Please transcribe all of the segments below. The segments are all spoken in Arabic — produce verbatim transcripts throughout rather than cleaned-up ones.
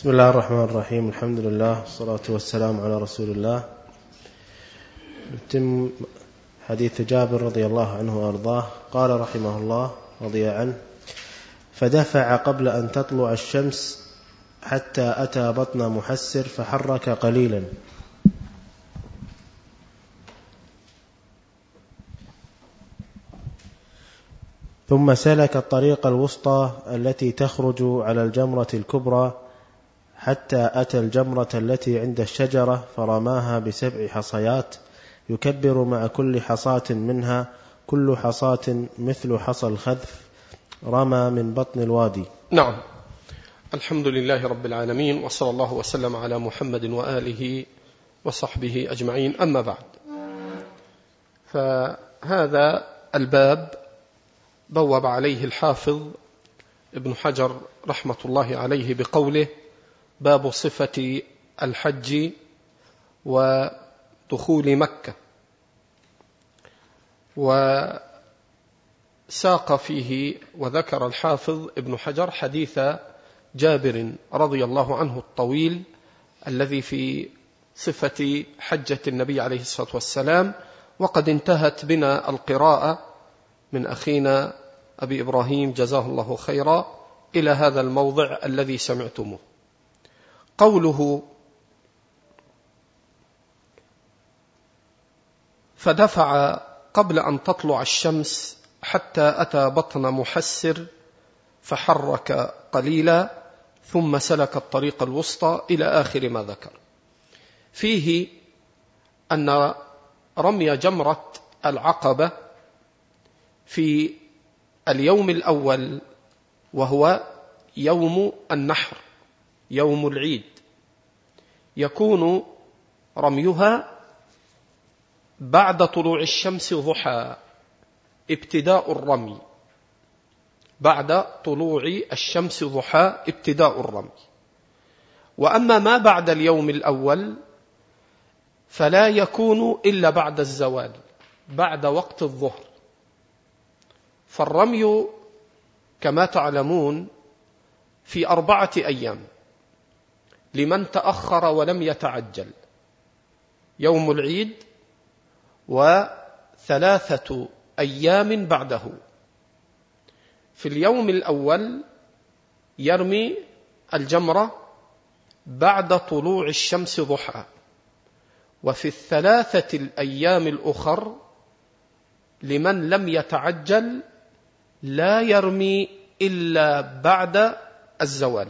بسم الله الرحمن الرحيم. الحمد لله والصلاة والسلام على رسول الله. يتم حديث جابر رضي الله عنه وأرضاه قال رحمه الله رضي عنه: فدفع قبل أن تطلع الشمس حتى أتى بطن محسر فحرك قليلا. ثم سلك الطريق الوسطى التي تخرج على الجمرة الكبرى حتى أتى الجمرة التي عند الشجرة فرماها بسبع حصيات يكبر مع كل حصاة منها، كل حصاة مثل حصى الخذف رمى من بطن الوادي. نعم، الحمد لله رب العالمين، وصلى الله وسلم على محمد وآله وصحبه أجمعين، أما بعد. فهذا الباب بوّب عليه الحافظ ابن حجر رحمة الله عليه بقوله: باب صفة الحج ودخول مكة. وساق فيه وذكر الحافظ ابن حجر حديث جابر رضي الله عنه الطويل الذي في صفة حجة النبي عليه الصلاة والسلام، وقد انتهت بنا القراءة من أخينا أبي إبراهيم جزاه الله خيرا إلى هذا الموضع الذي سمعتموه. قوله: فدفع قبل أن تطلع الشمس حتى أتى بطن محسر فحرك قليلا ثم سلك الطريق الوسطى إلى آخر ما ذكر. فيه أن رمي جمرة العقبة في اليوم الأول، وهو يوم النحر، يوم العيد، يكون رميها بعد طلوع الشمس ضحى، ابتداء الرمي بعد طلوع الشمس ضحى، ابتداء الرمي. وأما ما بعد اليوم الأول فلا يكون إلا بعد الزوال، بعد وقت الظهر. فالرمي كما تعلمون في أربعة أيام لمن تأخر ولم يتعجل: يوم العيد، وثلاثة أيام بعده. في اليوم الأول يرمي الجمرة بعد طلوع الشمس ضحى، وفي الثلاثة الأيام الأخر لمن لم يتعجل لا يرمي إلا بعد الزوال.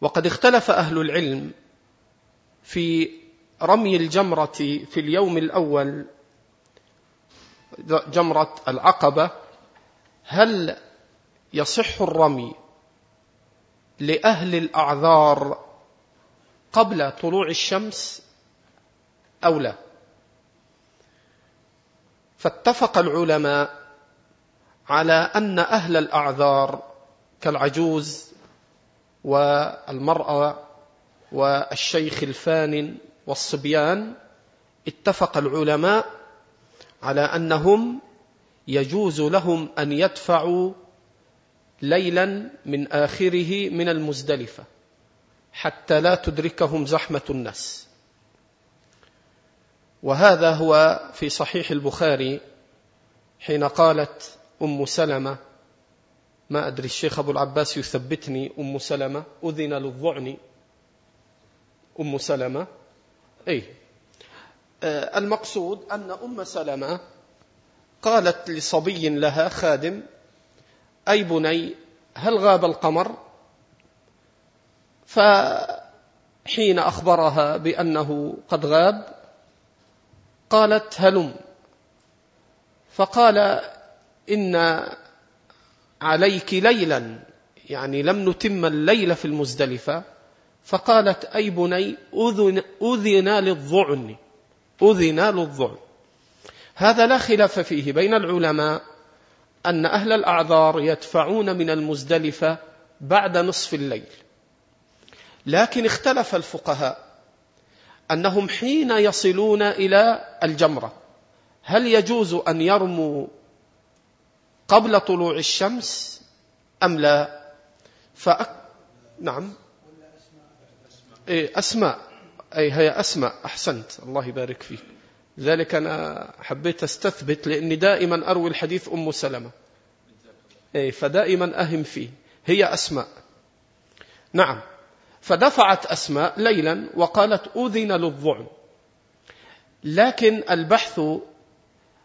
وقد اختلف أهل العلم في رمي الجمرة في اليوم الأول، جمرة العقبة، هل يصح الرمي لأهل الأعذار قبل طلوع الشمس أو لا؟ فاتفق العلماء على أن أهل الأعذار كالعجوز والمرأة والشيخ الفان والصبيان، اتفق العلماء على أنهم يجوز لهم أن يدفعوا ليلا من آخره من المزدلفة حتى لا تدركهم زحمة الناس. وهذا هو في صحيح البخاري حين قالت أم سلمة، ما أدري الشيخ أبو العباس يثبتني، أم سلمة أذن للظعن، أم سلمة أي آه المقصود أن أم سلمة قالت لصبي لها خادم: أي بني، هل غاب القمر؟ فحين أخبرها بأنه قد غاب قالت: هلم. فقال: إن عليك ليلا، يعني لم نتم الليل في المزدلفة. فقالت: أي بني، أذن, أذن للظعن، أذن للظعن. هذا لا خلاف فيه بين العلماء أن أهل الأعذار يدفعون من المزدلفة بعد نصف الليل، لكن اختلف الفقهاء أنهم حين يصلون إلى الجمرة هل يجوز أن يرموا قبل طلوع الشمس أم لا؟ فأك... نعم إيه أسماء، أي هي أسماء، أحسنت الله يبارك فيك. ذلك أنا حبيت أستثبت لأني دائما أروي الحديث أم سلمة إيه، فدائما أهم فيه، هي أسماء. نعم، فدفعت أسماء ليلا وقالت أذن للضعن. لكن البحث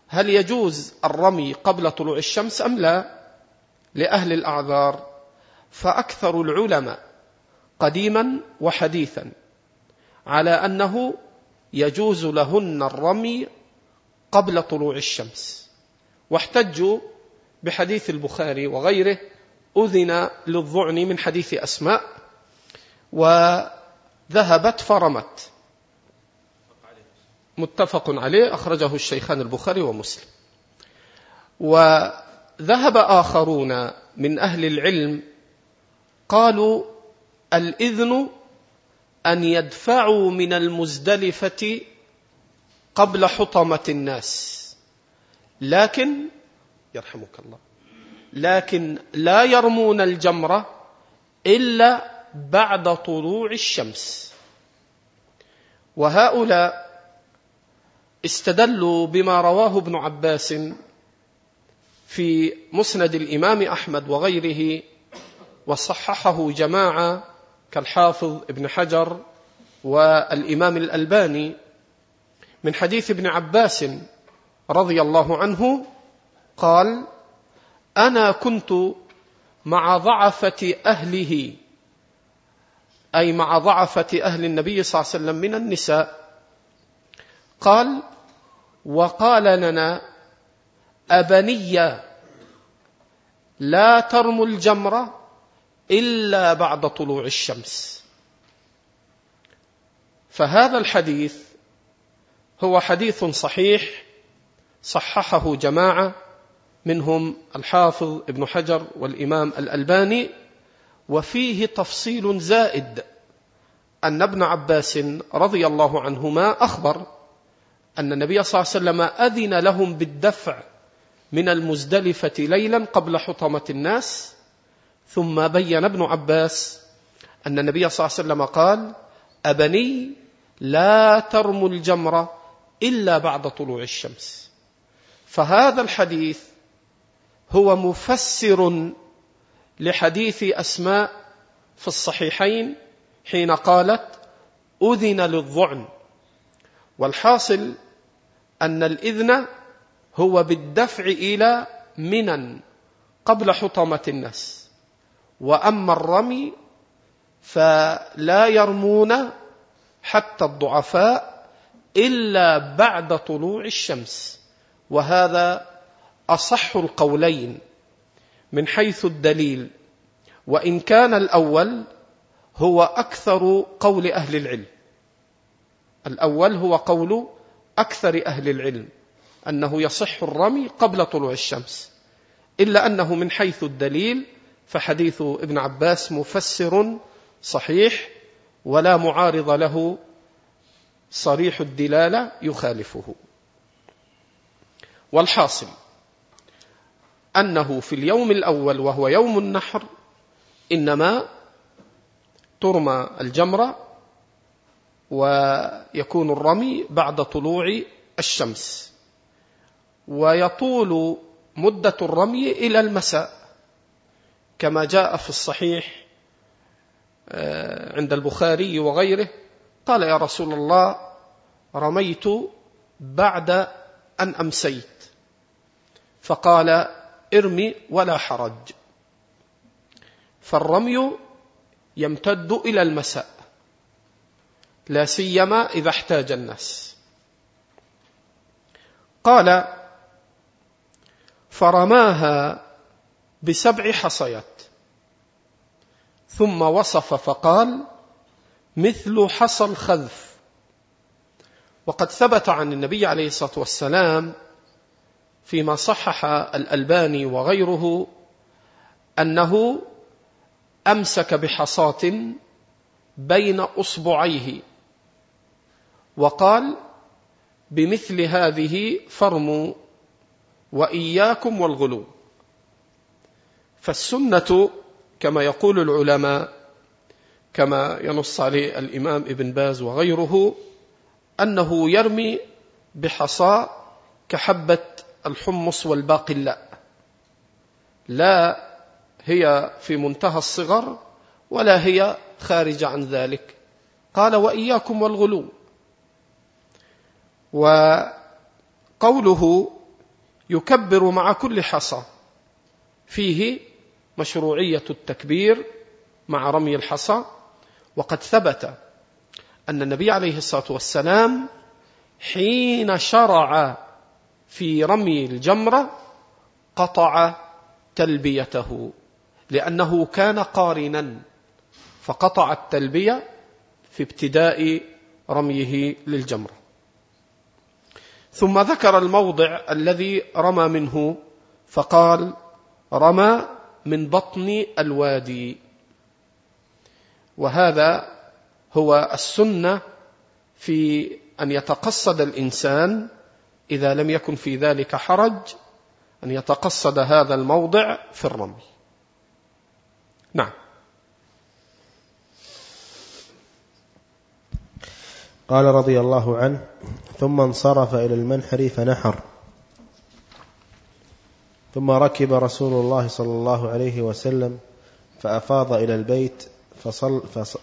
هل يجوز الرمي قبل طلوع الشمس أم لا لأهل الأعذار؟ فأكثر العلماء قديما وحديثا على أنه يجوز لهن الرمي قبل طلوع الشمس، واحتجوا بحديث البخاري وغيره أذن للضعن من حديث أسماء، وذهبت فرمت، متفق عليه، أخرجه الشيخان البخاري ومسلم. وذهب آخرون من أهل العلم قالوا الإذن أن يدفعوا من المزدلفة قبل حطمة الناس، لكن يرحمك الله، لكن لا يرمون الجمرة إلا بعد طلوع الشمس. وهؤلاء استدلوا بما رواه ابن عباس في مسند الإمام أحمد وغيره، وصححه جماعة كالحافظ ابن حجر والإمام الألباني، من حديث ابن عباس رضي الله عنه قال: أنا كنت مع ضعفة أهله، أي مع ضعفة أهل النبي صلى الله عليه وسلم من النساء. قال: وقال لنا أبنية لا ترموا الجمرة إلا بعد طلوع الشمس. فهذا الحديث هو حديث صحيح، صححه جماعة منهم الحافظ ابن حجر والإمام الألباني، وفيه تفصيل زائد أن ابن عباس رضي الله عنهما أخبر أن النبي صلى الله عليه وسلم أذن لهم بالدفع من المزدلفة ليلا قبل حطمة الناس، ثم بيّن ابن عباس أن النبي صلى الله عليه وسلم قال: أبني لا ترموا الجمرة إلا بعد طلوع الشمس. فهذا الحديث هو مفسر لحديث أسماء في الصحيحين حين قالت أذن للضعن. والحاصل أن الإذن هو بالدفع إلى منى قبل حطمة الناس، وأما الرمي فلا يرمون حتى الضعفاء إلا بعد طلوع الشمس، وهذا أصح القولين من حيث الدليل، وإن كان الأول هو أكثر قول أهل العلم. الأول هو قول أكثر أهل العلم أنه يصح الرمي قبل طلوع الشمس، إلا أنه من حيث الدليل فحديث ابن عباس مفسر صحيح ولا معارض له، صريح الدلالة يخالفه. والحاصل أنه في اليوم الأول وهو يوم النحر إنما ترمى الجمرة، ويكون الرمي بعد طلوع الشمس، ويطول مدة الرمي إلى المساء، كما جاء في الصحيح عند البخاري وغيره قال: يا رسول الله رميت بعد أن أمسيت، فقال: ارمي ولا حرج. فالرمي يمتد إلى المساء، لا سيما إذا احتاج الناس. قال: فرماها بسبع حصيات، ثم وصف فقال: مثل حصى الخذف. وقد ثبت عن النبي عليه الصلاة والسلام فيما صحح الألباني وغيره أنه أمسك بحصاة بين أصبعيه وقال: بمثل هذه فرموا وإياكم والغلو. فالسنة كما يقول العلماء، كما ينص عليه الإمام ابن باز وغيره، أنه يرمي بحصى كحبة الحمص والباقلاء، لا هي في منتهى الصغر ولا هي خارجة عن ذلك. قال: وإياكم والغلو. وقوله يكبر مع كل حصى فيه مشروعية التكبير مع رمي الحصى، وقد ثبت أن النبي عليه الصلاة والسلام حين شرع في رمي الجمرة قطع تلبيته، لأنه كان قارنا فقطع التلبية في ابتداء رميه للجمرة. ثم ذكر الموضع الذي رمى منه فقال: رمى من بطن الوادي. وهذا هو السنة في أن يتقصد الإنسان إذا لم يكن في ذلك حرج، أن يتقصد هذا الموضع في الرمي. نعم. قال رضي الله عنه: ثم انصرف إلى المنحر فنحر، ثم ركب رسول الله صلى الله عليه وسلم فأفاض إلى البيت فصل فصل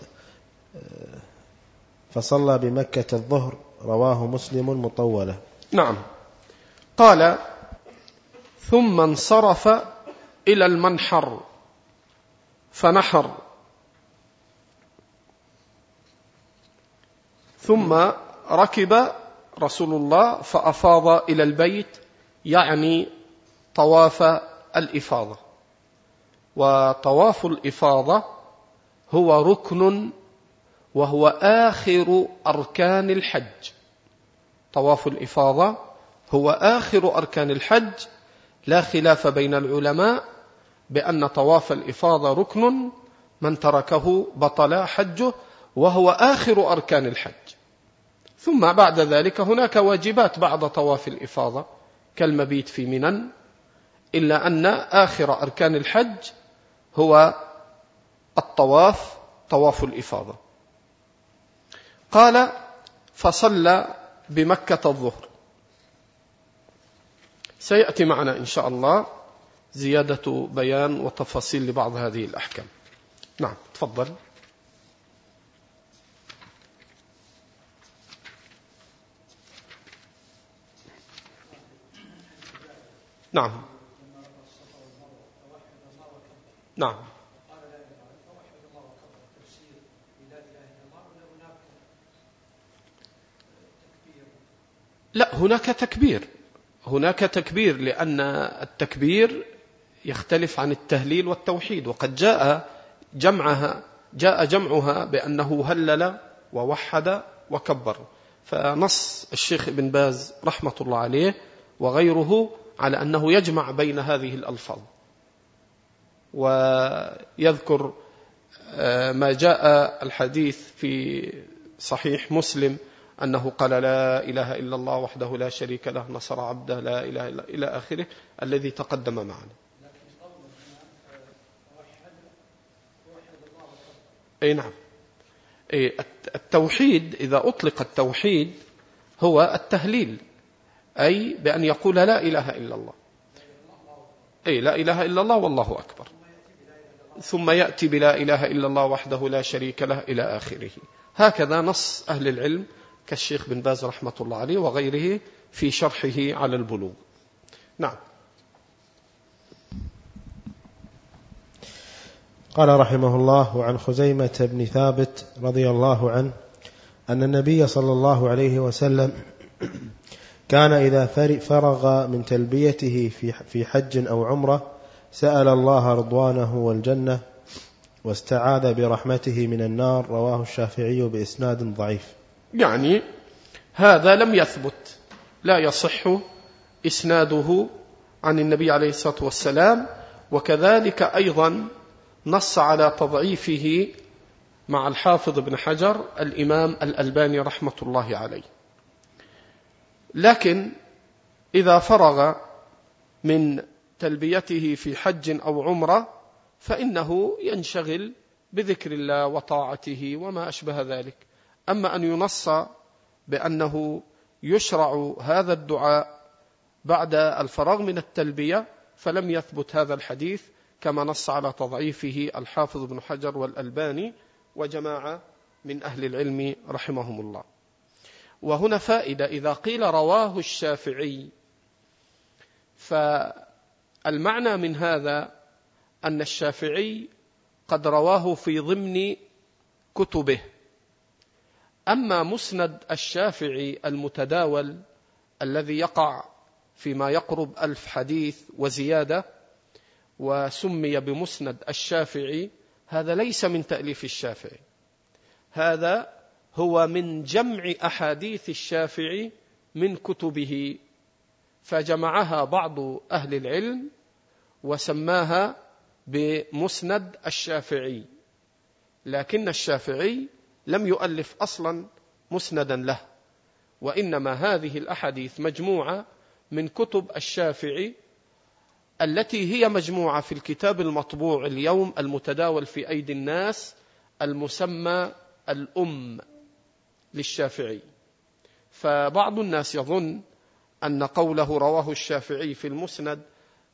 فصلى بمكة الظهر. رواه مسلم مطولة. نعم. قال: ثم انصرف إلى المنحر فنحر، ثم ركب رسول الله فأفاض إلى البيت، يعني طواف الإفاضة. وطواف الإفاضة هو ركن، وهو آخر أركان الحج. طواف الإفاضة هو آخر أركان الحج، لا خلاف بين العلماء بأن طواف الإفاضة ركن، من تركه بطل حجه، وهو آخر أركان الحج. ثم بعد ذلك هناك واجبات بعد طواف الإفاضة كالمبيت في منى، إلا أن آخر أركان الحج هو الطواف، طواف الإفاضة. قال: فصلى بمكة الظهر. سيأتي معنا إن شاء الله زيادة بيان وتفاصيل لبعض هذه الأحكام. نعم، تفضل. نعم نعم لا، هناك تكبير، هناك تكبير، لأن التكبير يختلف عن التهليل والتوحيد، وقد جاء جمعها جاء جمعها بأنه هلل ووحد وكبر. فنص الشيخ ابن باز رحمة الله عليه وغيره على أنه يجمع بين هذه الألفاظ، ويذكر ما جاء الحديث في صحيح مسلم أنه قال: لا إله إلا الله وحده لا شريك له نصر عبده لا إله إلا إلى آخره، الذي تقدم معنا. أي نعم، أي التوحيد إذا أطلق التوحيد هو التهليل، أي بأن يقول لا إله إلا الله، أي لا إله إلا الله والله أكبر، ثم يأتي بلا إله إلا الله وحده لا شريك له إلى آخره. هكذا نص أهل العلم كالشيخ بن باز رحمة الله عليه وغيره في شرحه على البلوغ. نعم. قال رحمه الله: وعن خزيمة بن ثابت رضي الله عنه أن النبي صلى الله عليه وسلم كان إذا فرغ من تلبيته في حج أو عمرة سأل الله رضوانه والجنة واستعاذ برحمته من النار. رواه الشافعي بإسناد ضعيف. يعني هذا لم يثبت، لا يصح إسناده عن النبي عليه الصلاة والسلام، وكذلك أيضا نص على تضعيفه مع الحافظ ابن حجر الإمام الألباني رحمة الله عليه. لكن إذا فرغ من تلبيته في حج أو عمرة فإنه ينشغل بذكر الله وطاعته وما أشبه ذلك. أما أن ينص بأنه يشرع هذا الدعاء بعد الفراغ من التلبية فلم يثبت هذا الحديث، كما نص على تضعيفه الحافظ ابن حجر والألباني وجماعة من أهل العلم رحمهم الله. وهنا فائدة، إذا قيل رواه الشافعي فالمعنى من هذا أن الشافعي قد رواه في ضمن كتبه، أما مسند الشافعي المتداول الذي يقع فيما يقرب ألف حديث وزيادة وسمي بمسند الشافعي، هذا ليس من تأليف الشافعي، هذا هو من جمع أحاديث الشافعي من كتبه، فجمعها بعض أهل العلم وسماها بمسند الشافعي، لكن الشافعي لم يؤلف أصلا مسندا له، وإنما هذه الأحاديث مجموعة من كتب الشافعي التي هي مجموعة في الكتاب المطبوع اليوم المتداول في أيدي الناس المسمى الأم للشافعي. فبعض الناس يظن أن قوله رواه الشافعي في المسند،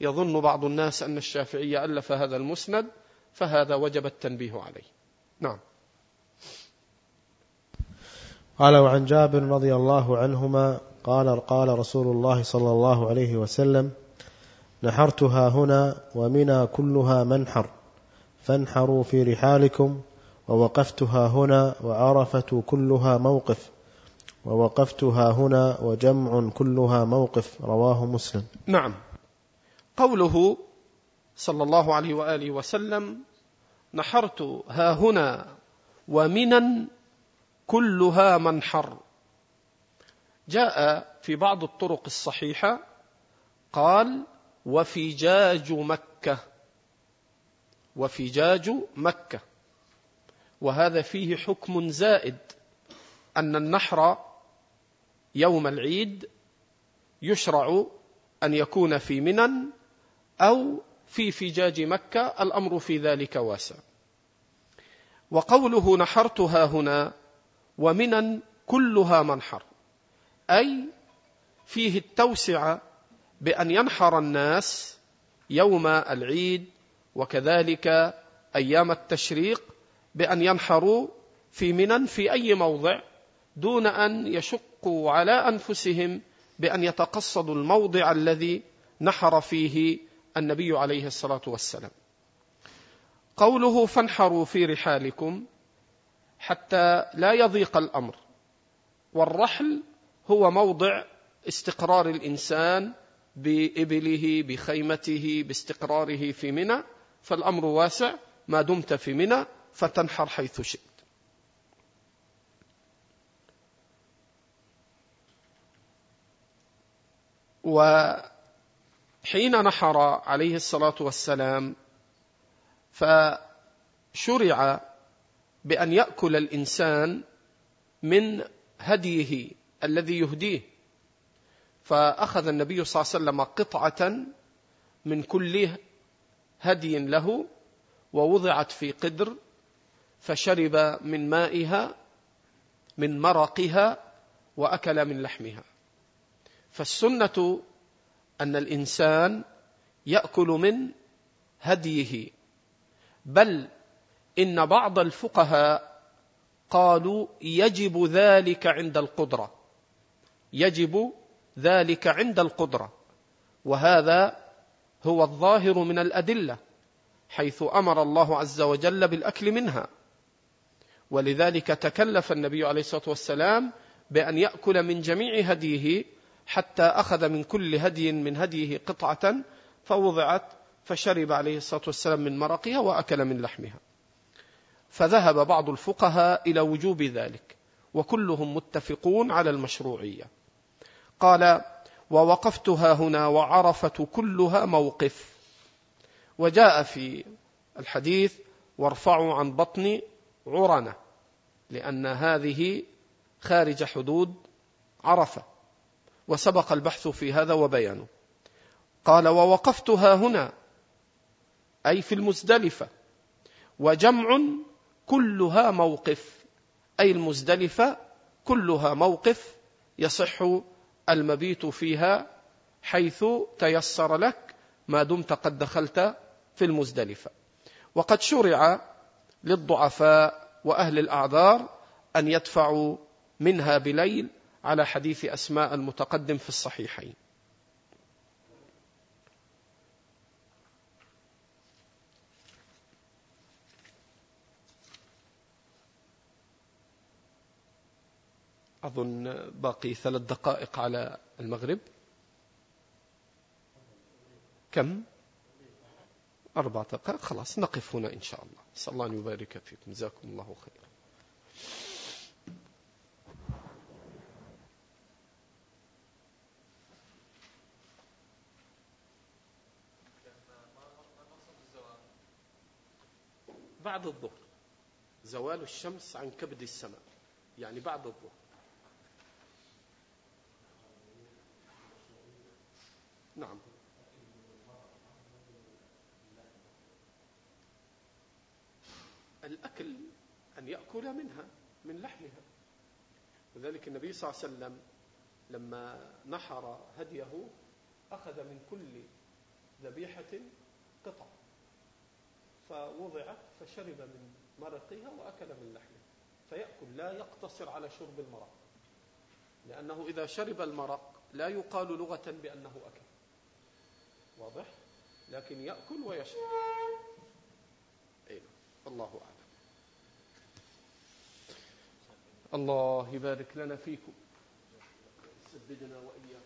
يظن بعض الناس أن الشافعي ألف هذا المسند، فهذا وجب التنبيه عليه. نعم. قال وعن جابر رضي الله عنهما قال قال رسول الله صلى الله عليه وسلم: نحرتها هنا ومنى كلها منحر، فانحروا في رحالكم، ووقفتها هنا وعرفة كلها موقف، ووقفتها هنا وجمع كلها موقف. رواه مسلم. نعم. قوله صلى الله عليه وآله وسلم: نحرت ها هنا ومنى كلها منحر، جاء في بعض الطرق الصحيحة قال وفجاج مكة، وفجاج مكة، وهذا فيه حكم زائد، أن النحر يوم العيد يشرع أن يكون في منى أو في فجاج مكة، الأمر في ذلك واسع. وقوله نحرتها هنا ومنى كلها منحر، أي فيه التوسعة بأن ينحر الناس يوم العيد وكذلك أيام التشريق، بأن ينحروا في منى في أي موضع دون أن يشقوا على أنفسهم بأن يتقصدوا الموضع الذي نحر فيه النبي عليه الصلاة والسلام. قوله فانحروا في رحالكم حتى لا يضيق الأمر، والرحل هو موضع استقرار الإنسان بإبله بخيمته باستقراره في منى، فالأمر واسع ما دمت في منى، فتنحر حيث شئت. وحين نحر عليه الصلاة والسلام فشرع بأن يأكل الإنسان من هديه الذي يهديه، فأخذ النبي صلى الله عليه وسلم قطعة من كل هدي له ووضعت في قدر، فشرب من مائها من مرقها وأكل من لحمها. فالسنة أن الإنسان يأكل من هديه، بل إن بعض الفقهاء قالوا يجب ذلك عند القدرة، يجب ذلك عند القدرة، وهذا هو الظاهر من الأدلة، حيث أمر الله عز وجل بالأكل منها، ولذلك تكلف النبي عليه الصلاة والسلام بأن يأكل من جميع هديه، حتى أخذ من كل هدي من هديه قطعة فوضعت، فشرب عليه الصلاة والسلام من مرقها وأكل من لحمها. فذهب بعض الفقهاء إلى وجوب ذلك، وكلهم متفقون على المشروعية. قال ووقفتها هنا وعرفة كلها موقف، وجاء في الحديث وارفعوا عن بطن عرنة، لأن هذه خارج حدود عرفة، وسبق البحث في هذا وبيانه. قال ووقفتها هنا، أي في المزدلفة، وجمع كلها موقف، أي المزدلفة كلها موقف يصح المبيت فيها حيث تيسر لك ما دمت قد دخلت في المزدلفة. وقد شرع للضعفاء وأهل الأعذار أن يدفعوا منها بليل على حديث أسماء المتقدم في الصحيحين. أظن باقي ثلاث دقائق على المغرب. كم؟ أربع دقائق، خلاص نقف هنا إن شاء الله. صلى الله أن يبارك فيكم، جزاكم الله خيرا. بعد الظهر زوال الشمس عن كبد السماء، يعني بعد الظهر. نعم الأكل أن يأكل منها، من لحمها، وذلك النبي صلى الله عليه وسلم لما نحر هديه أخذ من كل ذبيحة قطعة فوضعت فشرب من مرقها وأكل من لحمها، فيأكل لا يقتصر على شرب المرق، لأنه إذا شرب المرق لا يقال لغة بأنه أكل، واضح؟ لكن يأكل ويشرب. أيوه. الله أعلم. الله يبارك لنا فيكم، سددنا وإياكم.